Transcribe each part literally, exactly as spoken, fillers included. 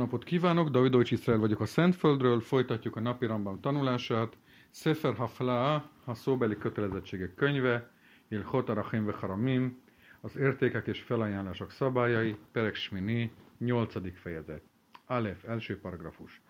napot kívánok, Dávid Izrael vagyok a Szent Földről, folytatjuk a napi Rambam tanulását. Sefer hafla, a szóbeli kötelezettségek könyve, Ilchot arachim ve charamim, az értékek és felajánlások szabályai, Perex nyolcadik fejezet. Alef, első paragrafus.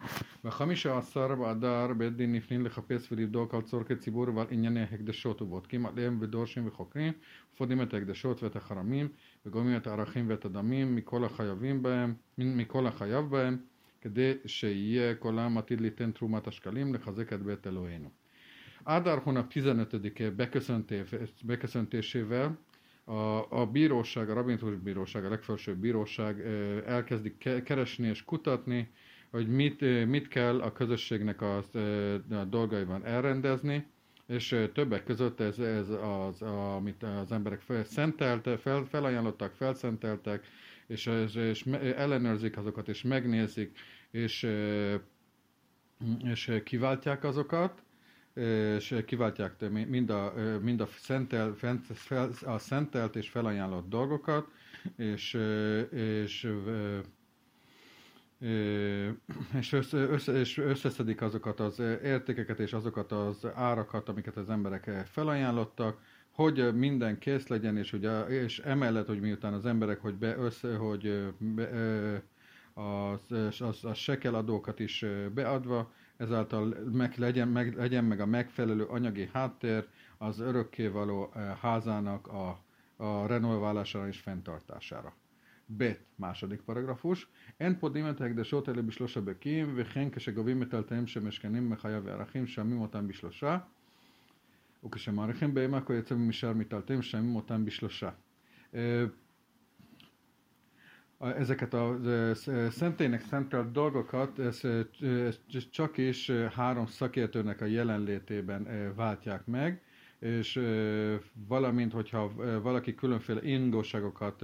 Ve hamisha asszar adar beddin nifnin lehapesz velibdok al tzorke cibur val inyane hekdesot ubot kimatlehem vedorsim vehokrim ufodim et hekdesot vet hacharamim וגומעים את הערכים ואת הדמים מכל החייבים בהם, מכל החייב בהם, כדי שיהיה כל העם עתיד ליתן תרומת השקלים לחזק את בית אלוהינו. עד אנחנו tizenötödik beköszöntésével a bíróság, a rabinikus bíróság, a legfelsőbb bíróság elkezdi keresni és kutatni, hogy mit, mit kell a közösségnek a, a dolgaiban elrendezni, és többek között ez, ez az, amit az emberek felszentelte, fel, felajánlottak, felszenteltek, és, és, és ellenőrzik azokat, és megnézik, és, és kiváltják azokat, és kiváltják mind a, mind a, szentel, a szentelt és felajánlott dolgokat, és, és és, össze, össze, és összeszedik azokat az értékeket és azokat az árakat, amiket az emberek felajánlottak, hogy minden kész legyen, és, ugye, és emellett, hogy miután az emberek, hogy, be össze, hogy be, az, az, az sekeladókat is beadva, ezáltal meg legyen, meg legyen meg a megfelelő anyagi háttér az örökkévaló házának a, a renoválására és fenntartására. בית, második paragrafus. אין פודים את ההקדשות האלה בשלושה בקים, וכן כשגובים מטלטלים שמשכנים מחיה וערכים, שמים אותם בשלושה, וכשמעריכים בהמה כה יוצא משאר מטלטלים, שמים אותם בשלושה. Ezeket a szentélynek szentelt dolgokat ez, ez csak is három szakértőnek a jelenlétében váltják meg, és valamint, hogyha valaki különféle ingóságokat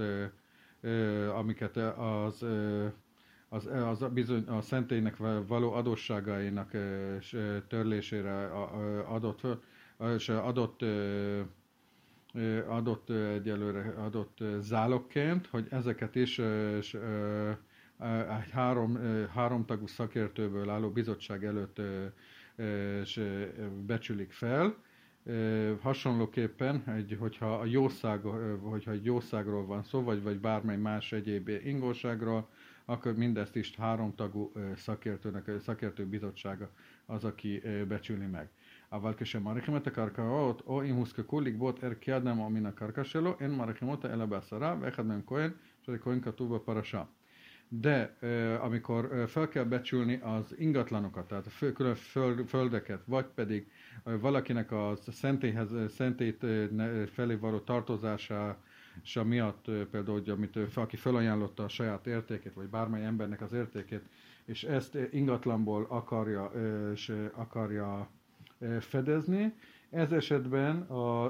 amiket az, az, az bizony, a szentélynek való adósságainak törlésére adott, és adott, adott egyelőre adott zálogként, hogy ezeket is egy három, háromtagú szakértőből álló bizottság előtt becsülik fel. Hasonlóképpen, egy, hogyha, a jószág, hogyha egy jószágról van szó, vagy, vagy bármely más egyéb ingóságról, akkor mindezt is háromtagú szakértőnek, szakértő bizottsága az, aki becsüli meg. Avval később marichimet a karkaot, o imhuszka kullik bot er kiadnám amin a karkaselo, én marichimota elebászará, vechadnám Cohen, és a Cohen katúba parasá. De amikor fel kell becsülni az ingatlanokat, tehát a külön földeket, vagy pedig valakinek a szentélyhez, szentélyt felé való tartozása miatt, például, hogy amit, aki felajánlotta a saját értékét, vagy bármely embernek az értékét, és ezt ingatlanból akarja, és akarja fedezni, ez esetben a,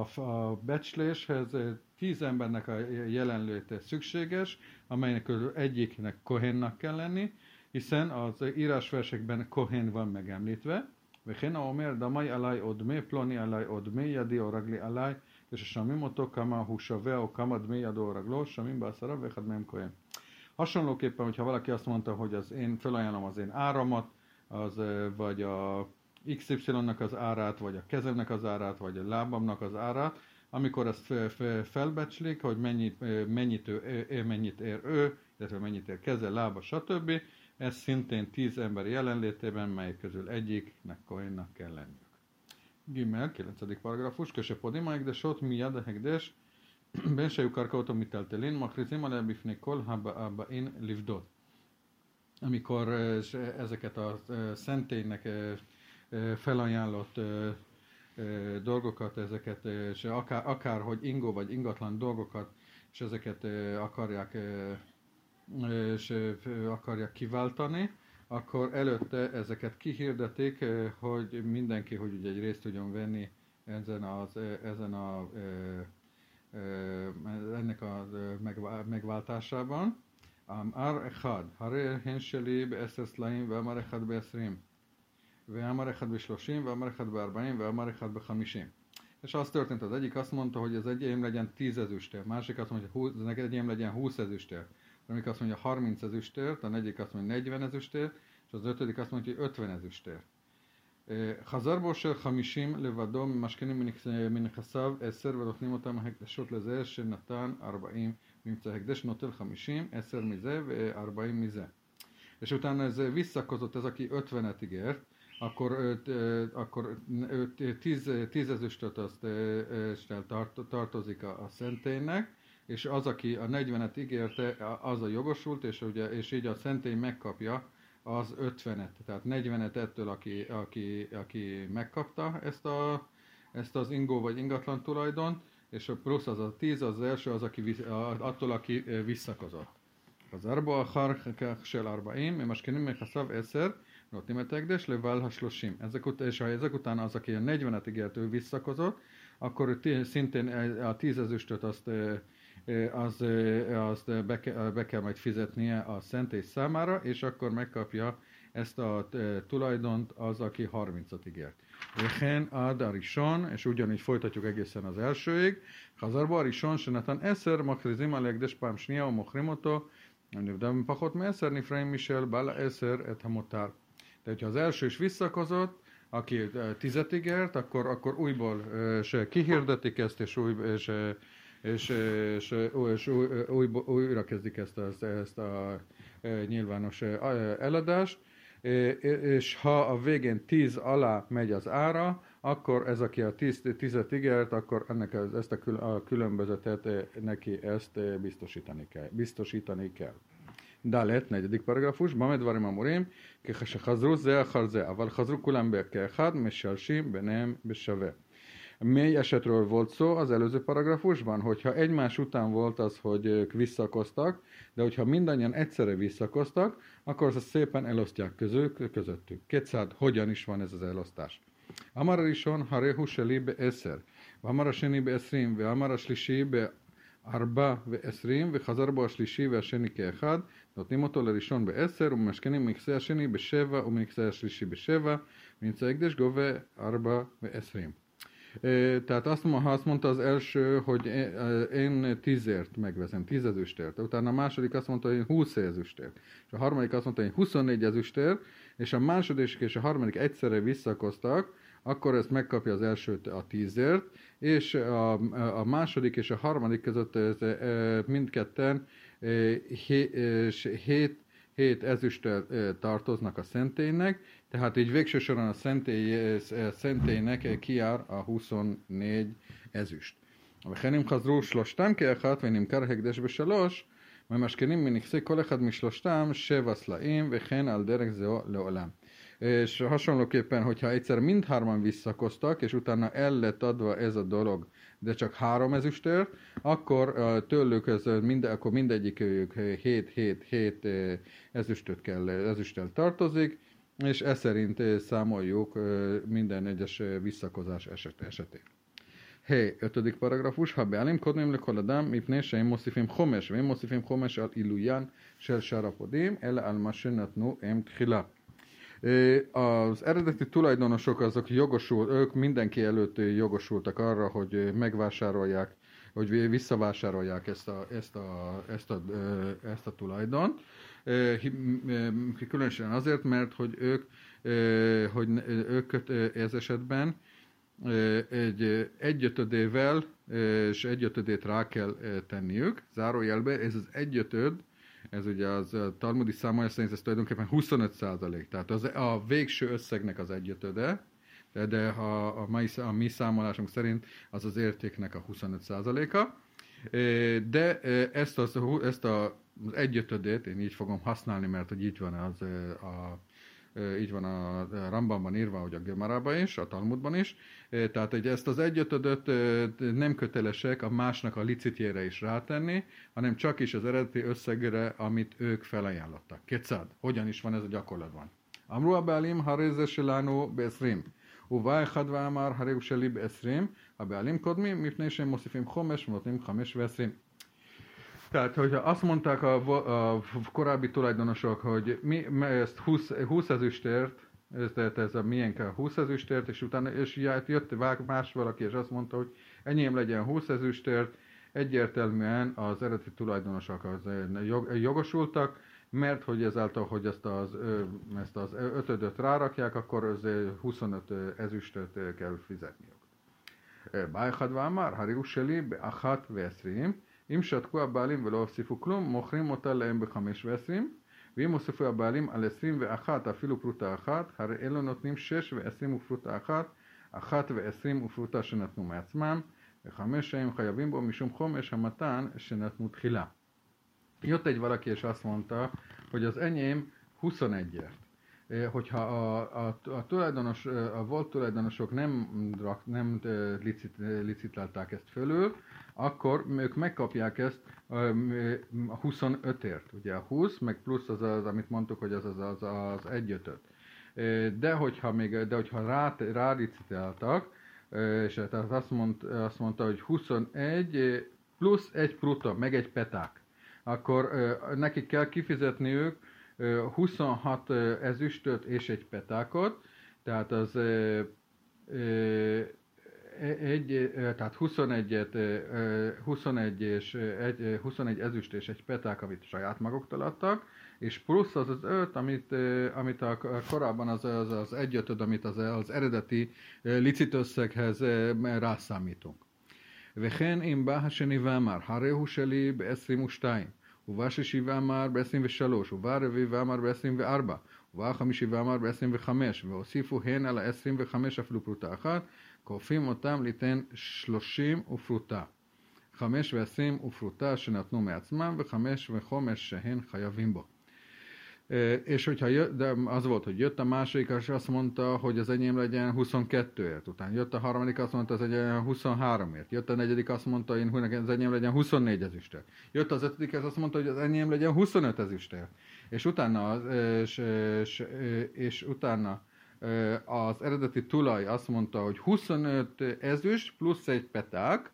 a, a becsléshez tíz embernek a jelenléte szükséges, amelynek közül egyiknek Cohennak kell lenni, hiszen az írásversekben Cohen van megemlítve. Vehen aomer damai alai odme, ploni alai odme, yadi oragli alai, és a samimoto kama husave o kama dme yadi oraglo, samim basara vehad mem Cohen. Hasonlóképpen, hogyha valaki azt mondta, hogy az én felajánlom az én áramat, az, vagy a iksz ipszilonnak az árát, vagy a kezemnek az árát, vagy a lábamnak az árát, amikor ezt felbecslik, hogy mennyit, mennyit, ő, mennyit ér ő, illetve mennyit ér keze, lába, stb. Ez szintén tíz ember jelenlétében, mely közül egyiknek Cohennak kell lenniük. Gimel, kilencedik paragrafus. Köse podima hegdesot, miyad a hegdes, ben se jukarka otom miteltelin, makrizim alá bifne kol haba in livdot. Amikor ezeket a szentélynek felajánlott dolgokat, ezeket, és akár, akár hogy ingó vagy ingatlan dolgokat, és ezeket akarják, és akarják kiváltani, akkor előtte ezeket kihirdetik, hogy mindenki, hogy ugye egy részt tudjon venni ezen az, ezen a, ennek a megváltásában. Amar echad, hare hensheli be'eser slaim, ve'amar echad be'esrim. ואמר אחד בשלושים, ואמר אחד בארבעים, ואמר אחד בחמישים. És az történt, az egyik azt mondta, hogy az egyém legyen tíz ezüsttel, másik azt mondta, hogy neked egyém legyen húsz ezüsttel, Amikor azt mondja harminc ezüstért, a negyedik azt mondja negyven ezüstért, és az ötödik azt mondja, hogy ötven ezüstért. Hazarból se hamishim levadom, maskenim minchasav, eszer velotnim otam a hekdesot lezer, se natán arbaim mimca hekdes, notel hamishim, eszer mize, arbaim mize. És utána ez visszakozott, ez aki ötvenet ígért, akkor, akkor tíz, tíz ezüstöt azt tart, tartozik a, a szentélynek, és az, aki a negyvenet ígérte, az a jogosult, és, ugye, és így a szentély megkapja az ötvenet, tehát negyvenet ettől, aki, aki, aki megkapta ezt, a, ezt az ingó vagy ingatlan tulajdon, és a plusz az a tíz, az első, az aki, attól, aki visszakozott. Az arba a harkkel arbaim, és másképp nem haszav eszer, notimetegdes, level ha slosim. És ha ezek után az, aki a negyvenet ígértől visszakozott, akkor szintén a tíz ezüstöt azt azt az be, be kell majd fizetnie a szentély számára, és akkor megkapja ezt a tulajdont az, aki harmincat ígért. Rehen adarison, és ugyanígy folytatjuk egészen az elsőig. Hazarba arison, senatán eszer, makrizim alegdes pámsnia, mohrimoto, nevdám pachot meszer, nifraim misel, bala eszer, et hamotár. Tehát, ha az első is visszakozott, aki tizet ígért, akkor, akkor újból se kihirdetik ezt, és újból se és, és, és új, új, újra kezdik ezt a, ezt a nyilvános eladást, és ha a végén tíz alá megy az ára, akkor ez, aki a tízet ígért, akkor ennek ezt a különbözetet neki ezt biztosítani kell. Biztosítani kell. Dalet, negyedik paragrafus, Bamedvarim amurim, kehese hazru ze achar ze, aval hazru kulam be kehad, meshalshim benem besave. Mély esetről volt szó az előző paragrafusban, hogyha egymás után volt az, hogy ők visszakoztak, de hogyha mindannyian egyszerre visszakoztak, akkor azt szépen elosztják közük, közöttük. Kétszád, hogyan is van ez az elosztás? Amara rishon harehu sheli be eszer, amara sheni be esrim, amara shlishi be arba ve esrim, ve chazar bo shlishi ve sheni keechad, notnim oto le rishon be eszer, umashkenim mikse sheni be sheva, umikse shlishi be sheva, mince egdes gove arba ve esrim. Tehát azt, ha azt mondta az első, hogy én tízért megveszem, tíz ezüstért. Utána a második azt mondta, hogy én húsz ezüstért. És a harmadik azt mondta, hogy én huszonnégy ezüstért. És a második és a harmadik egyszerre visszakoztak, akkor ezt megkapja az elsőt a tízért. És a, a második és a harmadik között mindketten hét, hét ezüsttel tartoznak a szentélynek. Tehát így végső soron a szentély, szentélynek kijár a huszonnégy ezüst. Vehenim chazru shlostam keechad, venimkar hekdesh beshalosh, memashkenim minichsei kol echad mishlostam sheva szlaim, vehen al derek zeo leolam. És hasonlóképpen, hogyha egyszer mindhárman visszakoztak, és utána el lett adva ez a dolog, de csak három ezüstért, akkor tőlük ez minde, akkor mindegyikőjük hét hét hét ezüstöt kell, ezüsttel tartozik, és ez szerint számoljuk minden egyes visszakozás eset, esetén. Hé, ötödik paragrafus, ha beállimkodném lekoladám, mipné sem moszifim homes, vén moszifim homes al iluján, sel sarapodim, ele almasenatnu em khila. Az eredeti tulajdonosok azok jogosult, ők mindenki előtt jogosultak arra, hogy megvásárolják, hogy visszavásárolják ezt a, ezt a, ezt a, ezt a tulajdont. Különösen azért, mert hogy ők, hogy ők ez esetben egy egyötödével és egyötödét rá kell tenniük. Zárójelben ez az egyötöd, ez ugye az talmudi száma szerint ez tulajdonképpen huszonöt százalék, tehát az a végső összegnek az egyötöde, de, de ha a, mai, a mi számolásunk szerint az az értéknek a huszonöt százaléka. De ezt az, ezt a az egyötödét én így fogom használni, mert hogy így van, az, a, így van a Rambamban írva, hogy a Gemarában is, a Talmudban is. Tehát hogy ezt az egyötödöt nem kötelesek a másnak a licitjére is rátenni, hanem csak is az eredeti összegre, amit ők felajánlottak. Kétszád, hogyan is van ez a gyakorlatban? Amru abálim harézeselánó beszrim. Uváj hadvámár haréuselib eszrim. Abálim kodmi, mifnésem moszifim homes, motim hames veszrim. Tehát, hogyha azt mondták a, a korábbi tulajdonosok, hogy mi ezt húsz ezüstért, ez, tehát ez a miénk a húsz ezüstért, és utána és jött más valaki, és azt mondta, hogy enyém legyen húsz ezüstért, egyértelműen az eredeti tulajdonosak az jogosultak, mert hogy ezáltal, hogy ezt az, ezt az ötödöt rárakják, akkor az huszonöt ezüstöt kell fizetniük. Bájhad vámár, hariusseli, beachat veszrim, imsatku a bálim velószifu klum, mohrim otal leim bechamis veszrim, vémosszifu a bálim aleszrim veachat, a filu pruta achat, hare elonotnim ses veszrim ufruta achat, achat veszrim ufruta senatnu mácmám, bechamis seim hajavim bo misum homes hamatán senatnu tchila. Jött egy valaki és azt mondta, hogy az enyém huszonegyért. Hogyha a, a, a, tulajdonos, a volt tulajdonosok nem, nem licit, licitálták ezt fölül, akkor ők megkapják ezt a huszonötért. Ugye a húsz, meg plusz az, az amit mondtuk, hogy az az, az, az egyötöt. De hogyha, még, de hogyha rá, rá licitáltak, és tehát azt, mond, azt mondta, hogy huszonegy plusz egy pruta, meg egy peták, akkor nekik kell kifizetniük huszonhat ezüstöt és egy petákot, tehát az egy, tehát huszonegy és egy, huszonegy ezüst és egy peták, amit saját maguktól adtak, és plusz az az öt, amit, amit a korábban az az, az egyötöd, amit az, az eredeti licitösszeghez rászámítunk. וכן אם בא השני ואמר, הרי הוא שלי ב-עשרים ושתיים, ובא שישי ואמר ב-עשרים ושלוש, ובא רביעי ואמר ב-עשרים וארבע, ובא חמישי ואמר ב-עשרים וחמש, והוסיפו הן על ה-עשרים וחמש אפילו פרוטה אחת, כופים אותם ליתן שלושים ופרוטה, חמש ו-עשרים ופרוטה שנתנו מעצמם, וחמש וחומש שהן חייבים בו. És hogyha de az volt, hogy jött a másik, és azt mondta, hogy az enyém legyen huszonkettőért, utána jött a harmadik, azt mondta, az legyen huszonháromért, jött a negyedik, azt mondta, én, hogy az enyém legyen huszonnégy ezüstért, jött az ötödik, és azt mondta, hogy az enyém legyen huszonöt ezüstért, és utána, és, és, és utána az eredeti tulaj azt mondta, hogy huszonöt ezüst plusz egy peták,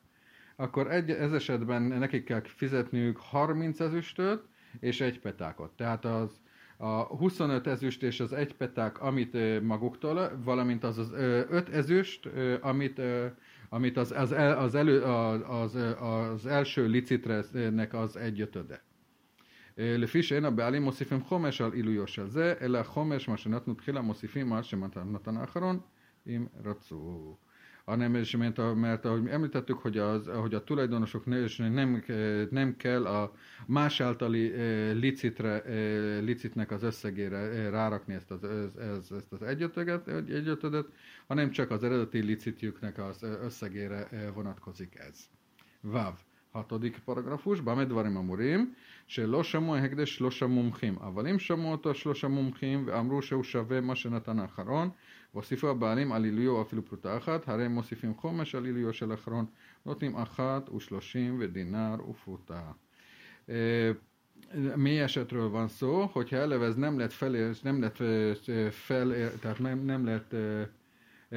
akkor egy, ez esetben nekik kell fizetniük harminc ezüstöt és egy petákot, tehát az a huszonöt ezüst és az egy peták, amit maguktól, valamint az az öt ezüst, amit, amit az, az, el, az, elő, az, az első licitnek az egyötöde. לפי שאין הבעלים מוסיפים חומש על אילויו של זה, אלא חומש מה שנתנו תחילה מוסיפים מה שנתן האחרון, אם רצו. Hanem, és mert, mert ahogy említettük, hogy, az, hogy a tulajdonosok nem, nem kell a más általi licitre, licitnek az összegére rárakni ezt az, ez, ezt az egyötödet, egyötödet, hanem csak az eredeti licitjüknek az összegére vonatkozik ez. Váv. Hatodik paragrafus. Bamedvarim amurim, se losamu hegdes losam mumchim, avalim samotos losam mumchim, amru seu shave ma shenatan acharon, והוסיפו הבעלים על עילויו אפילו פרוטה אחת, הרי הם מוסיפים חומש על עילויו של אחרון, נותנים אחת ושלושים ודינר ופרוטה. Mi esetről van szó, hogyha eleve ez nem lett fel, nem lett fel, tehát nem, nem lett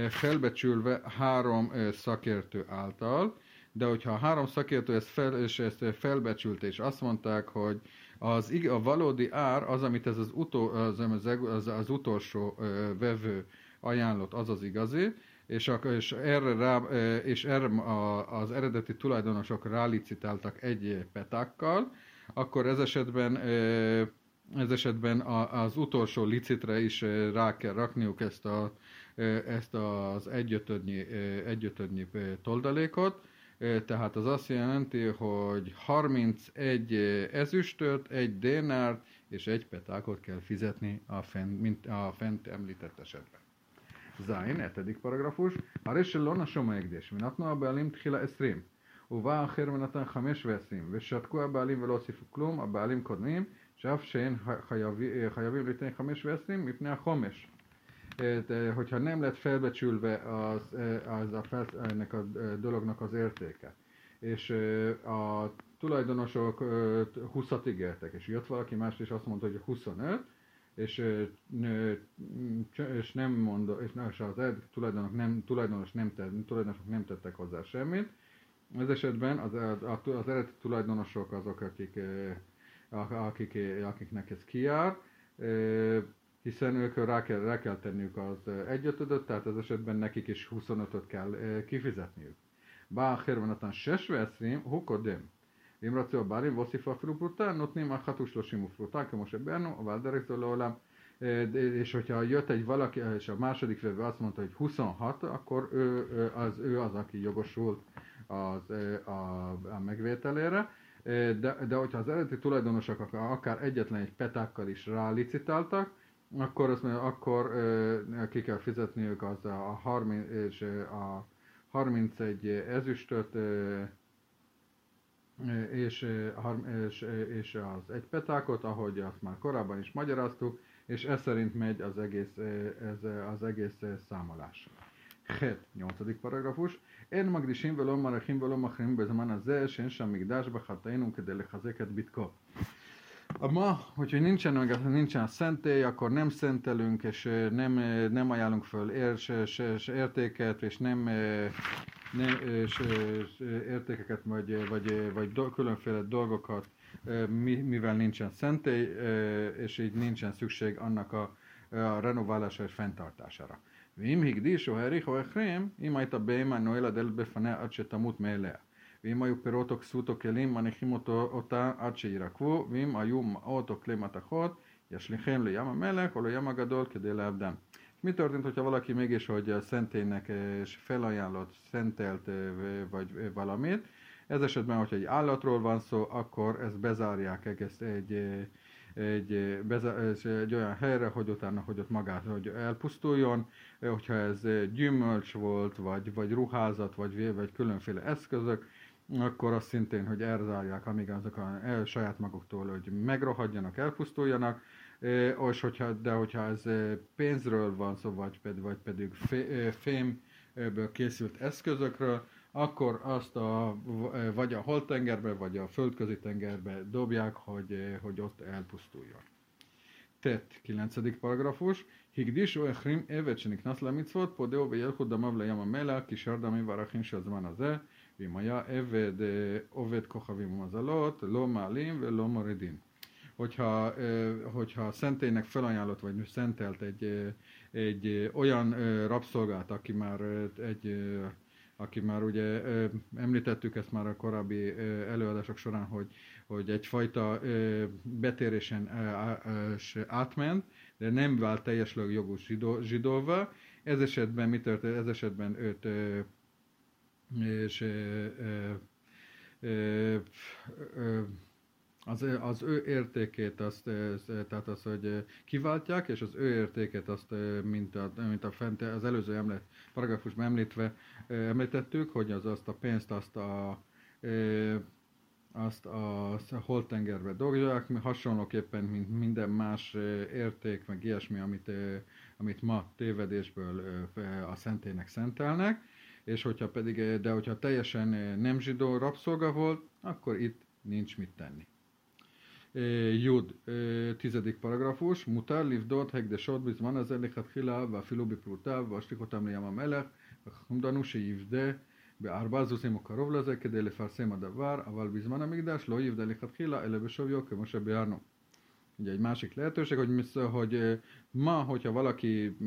felbecsülve három szakértő által, de hogyha a három szakértő ezt, fel, és ezt felbecsült, és azt mondták, hogy az, a valódi ár az, amit ez az, utol, az, az, az utolsó vevő ajánlott, az az igazi, és, a, és erre, rá, és erre a, az eredeti tulajdonosok rálicitáltak egy petákkal, akkor ez esetben, ez esetben az utolsó licitre is rá kell rakniuk ezt, a, ezt az egyötödnyi, egyötödnyi toldalékot, tehát az azt jelenti, hogy harmincegy ezüstöt, egy dénárt és egy petákot kell fizetni a fent, mint a fent említett esetben. Zain, hetedik paragrafus. הרי שלא נשום ההקדש, ונתנו הבעלים תחילה עשרים, ובא אחר ונתן חמש ועשרים, ושתקו הבעלים ולא הוסיפו כלום, הבעלים קודמים, שאף שהן חייבים ליתן חמש ועשרים מפני החומש. Hogyha nem lett felbecsülve az, az a fel, ennek a dolognak az értéke, és a tulajdonosok húszat ígértek, és jött valaki más, és azt mondta, hogy huszonöt, és, és nem mondta, és az tulajdonos nem, tulajdonos nem tett, tulajdonosok nem tettek hozzá semmit. Ez esetben az, az eredeti tulajdonosok azok, akik, akik, akiknek ez kijár, hiszen ők rá kell, rá kell tenniük az egyötödöt, tehát ez esetben nekik is huszonötöt kell kifizetniük. בא אחר ונתן שש ועשרים, הוא קודם. ואם רצו הבעלים והוסיפו אפילו פרוטה, נותנים אחת ושלושים ופרוטה כמו שבאנו, אבל דרך זו לעולם. És hogyha jött egy valaki, és a második vevő azt mondta, hogy huszonhat, akkor ő, az, ő az, aki jogosult az, a, a megvételére, de, de hogyha az eredeti tulajdonosok akár egyetlen egy petákkal is rálicitáltak, akkor, azt mondja, akkor ki kell fizetniük az a, harminc, és a harmincegy ezüstöt, és, és, és az egy petákot, ahogy azt már korábban is magyaráztuk, és ez szerint megy az egész, ez, az egész számolás. Het, nyolcadik paragrafus. Én magdisim velom marachim velom machrim bezman azzel, sen sem migdásba hatainunk de lehazeket bitko. Ma, hogyha nincsen, nincsen szentély, akkor nem szentelünk, és nem, nem ajánlunk föl ér, s, s, értéket, és nem... Nem, és, és értékeket vagy, vagy, vagy do, különféle dolgokat, mivel nincsen szentély, és így nincsen szükség annak a, a renoválása és fenntartására. Vim higdísó herichó echrém, imajta beima noélad elbefane adsetamut meilea. Vim ajú perótok szútok elim, manichimotó otá adsejirakvó, vim ajú maótok lématachot, jeslichém lejama melek, olajama gadol kedéle abdám. Mi történt, hogyha valaki mégis, hogy szentélynek felajánlott, szentelt vagy valamit? Ez esetben, hogyha egy állatról van szó, akkor ezt bezárják egész egy, egy, bezár, egy olyan helyre, hogy utána, hogy ott magát hogy elpusztuljon. Hogyha ez gyümölcs volt, vagy, vagy ruházat, vagy, vagy különféle eszközök, akkor azt szintén, hogy elzárják, amíg azok a, el, saját maguktól, hogy megrohadjanak, elpusztuljanak. És hogyha, de hogyha ez pénzről van szó, vagy, vagy pedig fémből készült eszközökről, akkor azt a, vagy a holtengerbe, vagy a földközi tengerbe dobják, hogy, hogy ott elpusztuljon. Tett, kilencedik paragrafus. Higdis oechrim evecsenik naszla mitzvot, podeo bejelhud damav lejama mela, kisardami varachin shazman azeh, vimaja eved oved kochavim mazalot, lo malim ve lo moredim. Hogyha, hogyha szentélynek felajánlott, vagy szentelt egy, egy olyan rabszolgát, aki már, egy, aki már ugye említettük ezt már a korábbi előadások során, hogy, hogy egyfajta betérésen átment, de nem vált teljesleg jogú zsidó, zsidóvá. Ez esetben mi történt? Ez esetben őt és, Az, az ő értékét, azt, tehát az, hogy kiváltják, és az ő értékét, azt, mint, a, mint a fent, az előző emlet, paragrafusban említve, említettük, hogy az azt a pénzt, azt a, azt a holtengerbe dolgozják, hasonlóképpen, mint minden más érték, meg ilyesmi, amit, amit ma tévedésből a szentélynek szentelnek, és hogyha pedig, de hogyha teljesen nem zsidó rabszolga volt, akkor itt nincs mit tenni. Jud, tizedik paragrafus. Mutár livdot hegdesod bizman az elikat hila, váfiló biprutáv, vastikotam liam a meleg, humdanusi hívde, beárbázuszim a karovlazek, kedéli farszém a davár, aval bizman a migdás, ló hívde elikat hila, elebesovjó, kömöse beárnó. Ugye egy másik lehetőség, hogy, hogy ma, hogyha valaki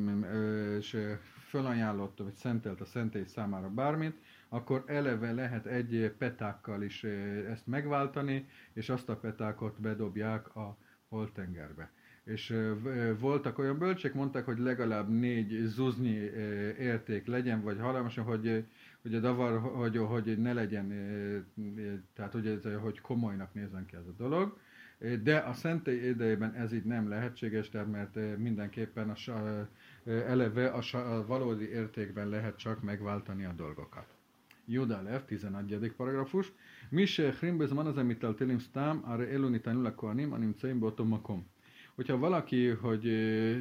felajánlott, vagy szentelt a szentély számára bármit, akkor eleve lehet egy petákkal is ezt megváltani, és azt a petákot bedobják a holtengerbe. És voltak olyan bölcsek, mondták, hogy legalább négy zuzni érték legyen, vagy halálmosan, hogy, hogy a davar, hogy, hogy ne legyen, tehát hogy, hogy komolynak nézzen ki ez a dolog. De a szentély idejében ez így nem lehetséges, tehát mert mindenképpen a, eleve a, a valódi értékben lehet csak megváltani a dolgokat. Judalev, tizenegyedik paragrafus. Mise hrimbezman az emitel télim sztám, arra elunitanul a koanim, anim ceim botomakom. Hogyha valaki, hogy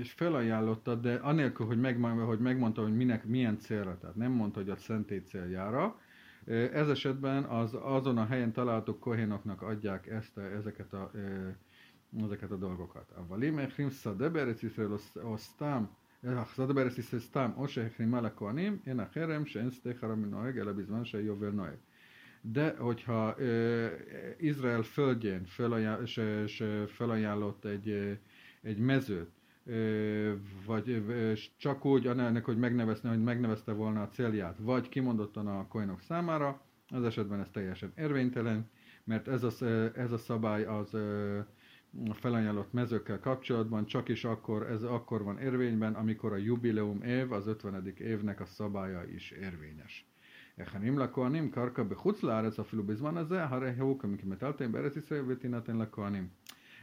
felajánlotta, de anélkül, hogy, meg, hogy megmondta, hogy minek, milyen célra, tehát nem mondta, hogy a szentély céljára, ez esetben az, azon a helyen található kohénoknak adják ezt a, ezeket, a, ezeket a dolgokat. Avalim echrim szadeberec iszrel osztám, szadeberec iszrel sztám, ose echrim ala koanim, én a herem, se enszte haramin noeg, elebizman, se jóvel noeg. De hogyha ö, Izrael földjén felajánlott, és, és felajánlott egy, egy mezőt, vagy csak úgy anélkül, hogy megnevezne, hogy megnevezte volna a célját, vagy kimondottan a kohenok számára, az esetben ez teljesen érvénytelen, mert ez a, ez a szabály az felajánlott mezőkkel kapcsolatban csak is akkor, ez akkor van érvényben, amikor a jubileum év, az ötvenedik évnek a szabálya is érvényes. Echanim lakohanim karka bechutz la'aretz afilu bizman hazeh harei hu kemimetaltem be'eretz Yisrael v'tinatan lakohanim.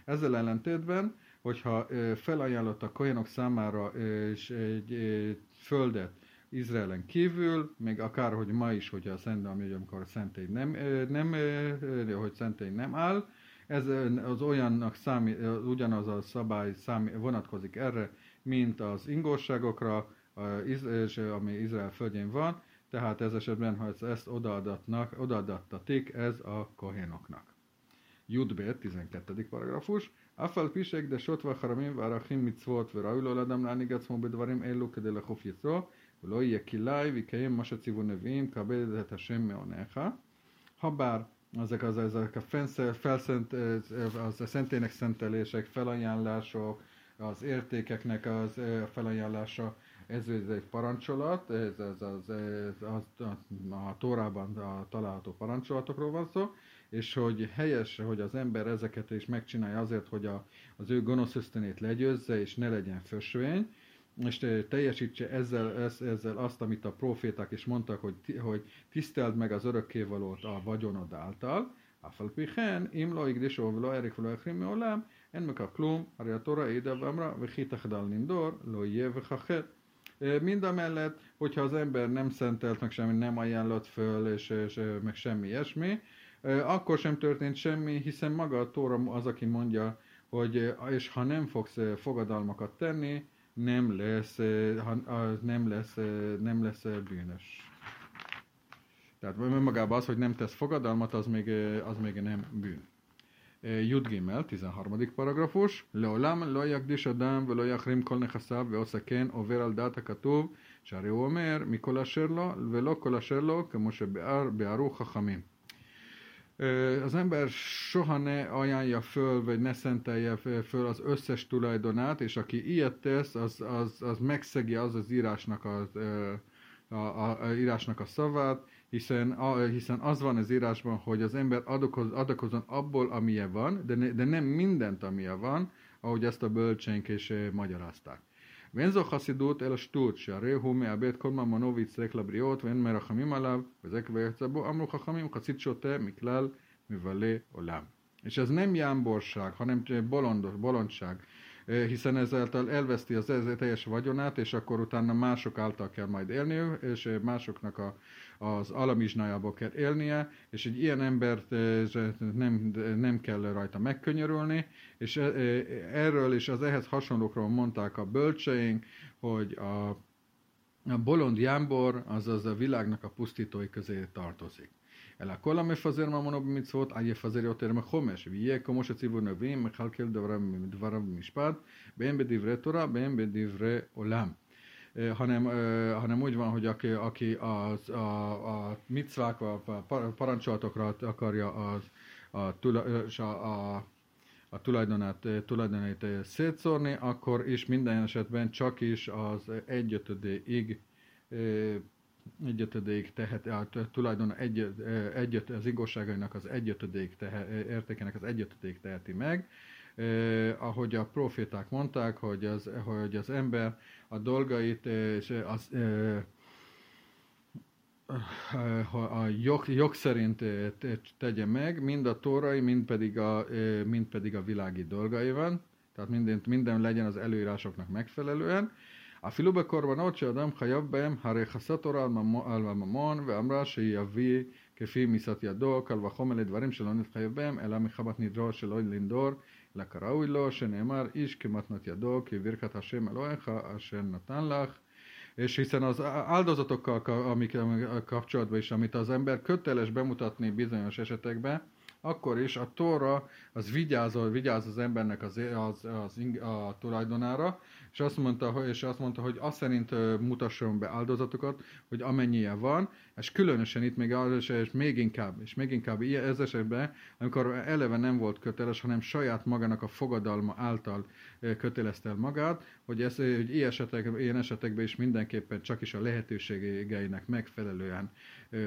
Ezzel ellentétben, hogyha felajánlott a kohenok számára egy földet Izraelen kívül, még akárhogy ma is, hogyha a szent, amikor a szentély nem, nem, hogy szentély nem áll, ez az olyannak számít, ugyanaz a szabály számít, vonatkozik erre, mint az ingóságokra, ami Izrael földjén van, tehát ez esetben, ha ezt odaadatnak, odaadattatik, ez a kohenoknak. Judbét, tizenkettedik paragrafus. Afal pisek de sotva haramim ve arachim mitzvot ve ra'u lo l'adam la'anig atzmo bedvarim elu kedei la'chuf yitzro v'lo yihye kilai v'yikayem ma she'tzivu neviim kabed et Hashem me'onecha. Habár ezek, az, ezek a felszent, az szentének szentelések, felajánlások, az értékeknek az felajánlása, ez egy parancsolat, ez, ez, az, ez az, a Tórában található parancsolatokról van szó, és hogy helyes, hogy az ember ezeket is megcsinálja azért, hogy a, az ő gonosz ösztönét legyőzze, és ne legyen fösvény, és teljesítse ezzel, ezzel azt, amit a proféták is mondtak, hogy, hogy tiszteld meg az örökkévalót a vagyonod által, Afalpichen, imlo igdisó vlo erik vlo echrim meolám, ennek a klum, ariatora édevamra, vechitachdal nindor, lo jevechachet. Mindamellett, hogyha az ember nem szentelt, meg semmi nem ajánlott föl, és, és meg semmi ilyesmi, akkor sem történt semmi, hiszen maga a Tóra az, aki mondja, hogy és ha nem fogsz fogadalmakat tenni, nem lesz, nem lesz, nem lesz bűnös. Tehát magában az, hogy nem tesz fogadalmat, az még, az még nem bűn. Jud Gimel, tizenharmadik paragrafus. Leolam lo yakdish adam velo yachrim kol nechasav ve'osa ken over al da'at hakatuv she'arei hu omer mikol asher lo velo kol asher lo kemo shebe'aru chachamim. Az ember soha ne ajánlja föl, vagy ne szentelje föl az összes tulajdonát, és aki ilyet tesz, az, az, az megszegi az az írásnak a, a, a, a, írásnak a szavát, hiszen, a, hiszen az van az írásban, hogy az ember adokoz, adokozon abból, amilyen van, de, ne, de nem mindent, amilyen van, ahogy ezt a bölcsénk is magyarázták. Venzo hasidut el a stút, se a rehu meabét korma manovic reklabriót, ven merachamim aláv, ezek vejtszabó, amru hachamim hasid sote, miklál, mivalé, olám. És ez nem jámborság, hanem bolondos, bolondság, hiszen ezáltal elveszti az ez teljes vagyonát, és akkor utána mások által kell majd élnie, és másoknak a, az alamizsnájából kell élnie, és egy ilyen embert nem, nem kell rajta megkönyörülni, és erről és az ehhez hasonlókról mondták a bölcseink, hogy a, a bolond jámbor, azaz a világnak a pusztítói közé tartozik. אלא כל המפזר ממונו במצוות, אל יפזר יותר מחומש, ויהיה כמו שציוו נביאים, מכלכל דבריו במשפט, בהם בדברי תורה, בהם בדברי עולם. hanem, hanem úgy van, hogy aki, aki az, a, a micvákra, a parancsolatokra akarja az, a, tula, a, a, a tulajdonát, tulajdonát szétszórni, akkor is minden esetben csak is az egyötödéig egyötödéig tehet, a tulajdon egy, egyöt, az igazságainak az egyötödéig tehet, értékének az egyötödéig teheti meg. Eh, ahogy a proféták mondták, hogy az, hogy az ember a dolgait és az, eh, a jog, jog szerint tegye meg, mind a tórai, mind pedig a, mind pedig a világi dolgaiban. Tehát minden, minden legyen az előírásoknak megfelelően. אפילו בקורבנות שאדם חייב בהם, הרי חסה תורה על הממון, ואמרה שיביא כפי מיסת ידו, קל וחומר לדברים שלא נתחייב בהם, אלא מחמת נדרו שלא לנדור, אלא כראוי לו, שנאמר איש כמתנת ידו, כברכת השם אלוהיך, אשר נתן לך. És hiszen az áldozatokkal, amik kapcsolatban is, amit az ember köteles bemutatni bizonyos esetekben, akkor is a Tóra az vigyázol, vigyáz az embernek az, az, az ing, a tulajdonára, és azt mondta, és azt mondta, hogy azt szerint mutasson be áldozatokat, hogy amennyien van, és különösen itt még, és még inkább, és még inkább ez esetben, amikor eleve nem volt köteles, hanem saját magának a fogadalma által kötelezte el magát, hogy, ez, hogy ilyen, esetek, ilyen esetekben is mindenképpen csak is a lehetőségeinek megfelelően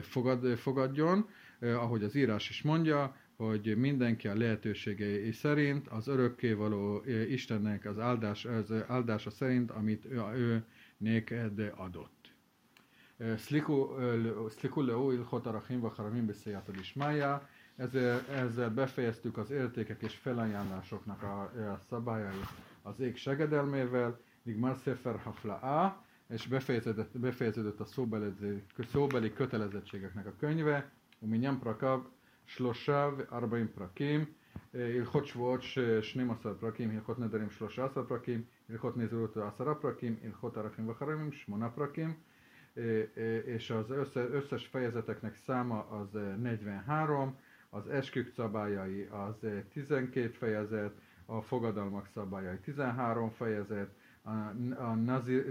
fogad, fogadjon, ahogy az írás is mondja, hogy mindenki a lehetőségei szerint, az örökkévaló Istennek az, áldás, az áldása szerint, amit ő, ő néked adott. Szliku leu ilchot arachim ve charamim beszéljátod is májá. Ezzel befejeztük az értékek és felajánlásoknak a, a szabályait az ég segedelmével. Nigmar Sefer hafla, és befejeződött, befejeződött a szóbeli, szóbeli kötelezettségeknek a könyve. Uminyan prakav Shloshav Arbaim Prakim, Ilchot Shvuot Shneimashar Prakim, Ilchot Nedarim Shloshaashar Prakim, Ilchot Nezirut Ashara Prakim, Ilchot arachim ve charamim Shmona Prakim, és az összes fejezeteknek száma az negyvenhárom, az eskük szabályai az tizenkét fejezet, a fogadalmak szabályai tizenhárom fejezet, a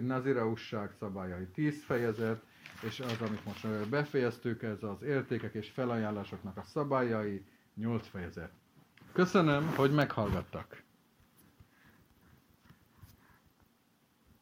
nazirausság szabályai tíz fejezet, és az, amit most befejeztük, ez az értékek és felajánlásoknak a szabályai nyolc fejezet. Köszönöm, hogy meghallgattak!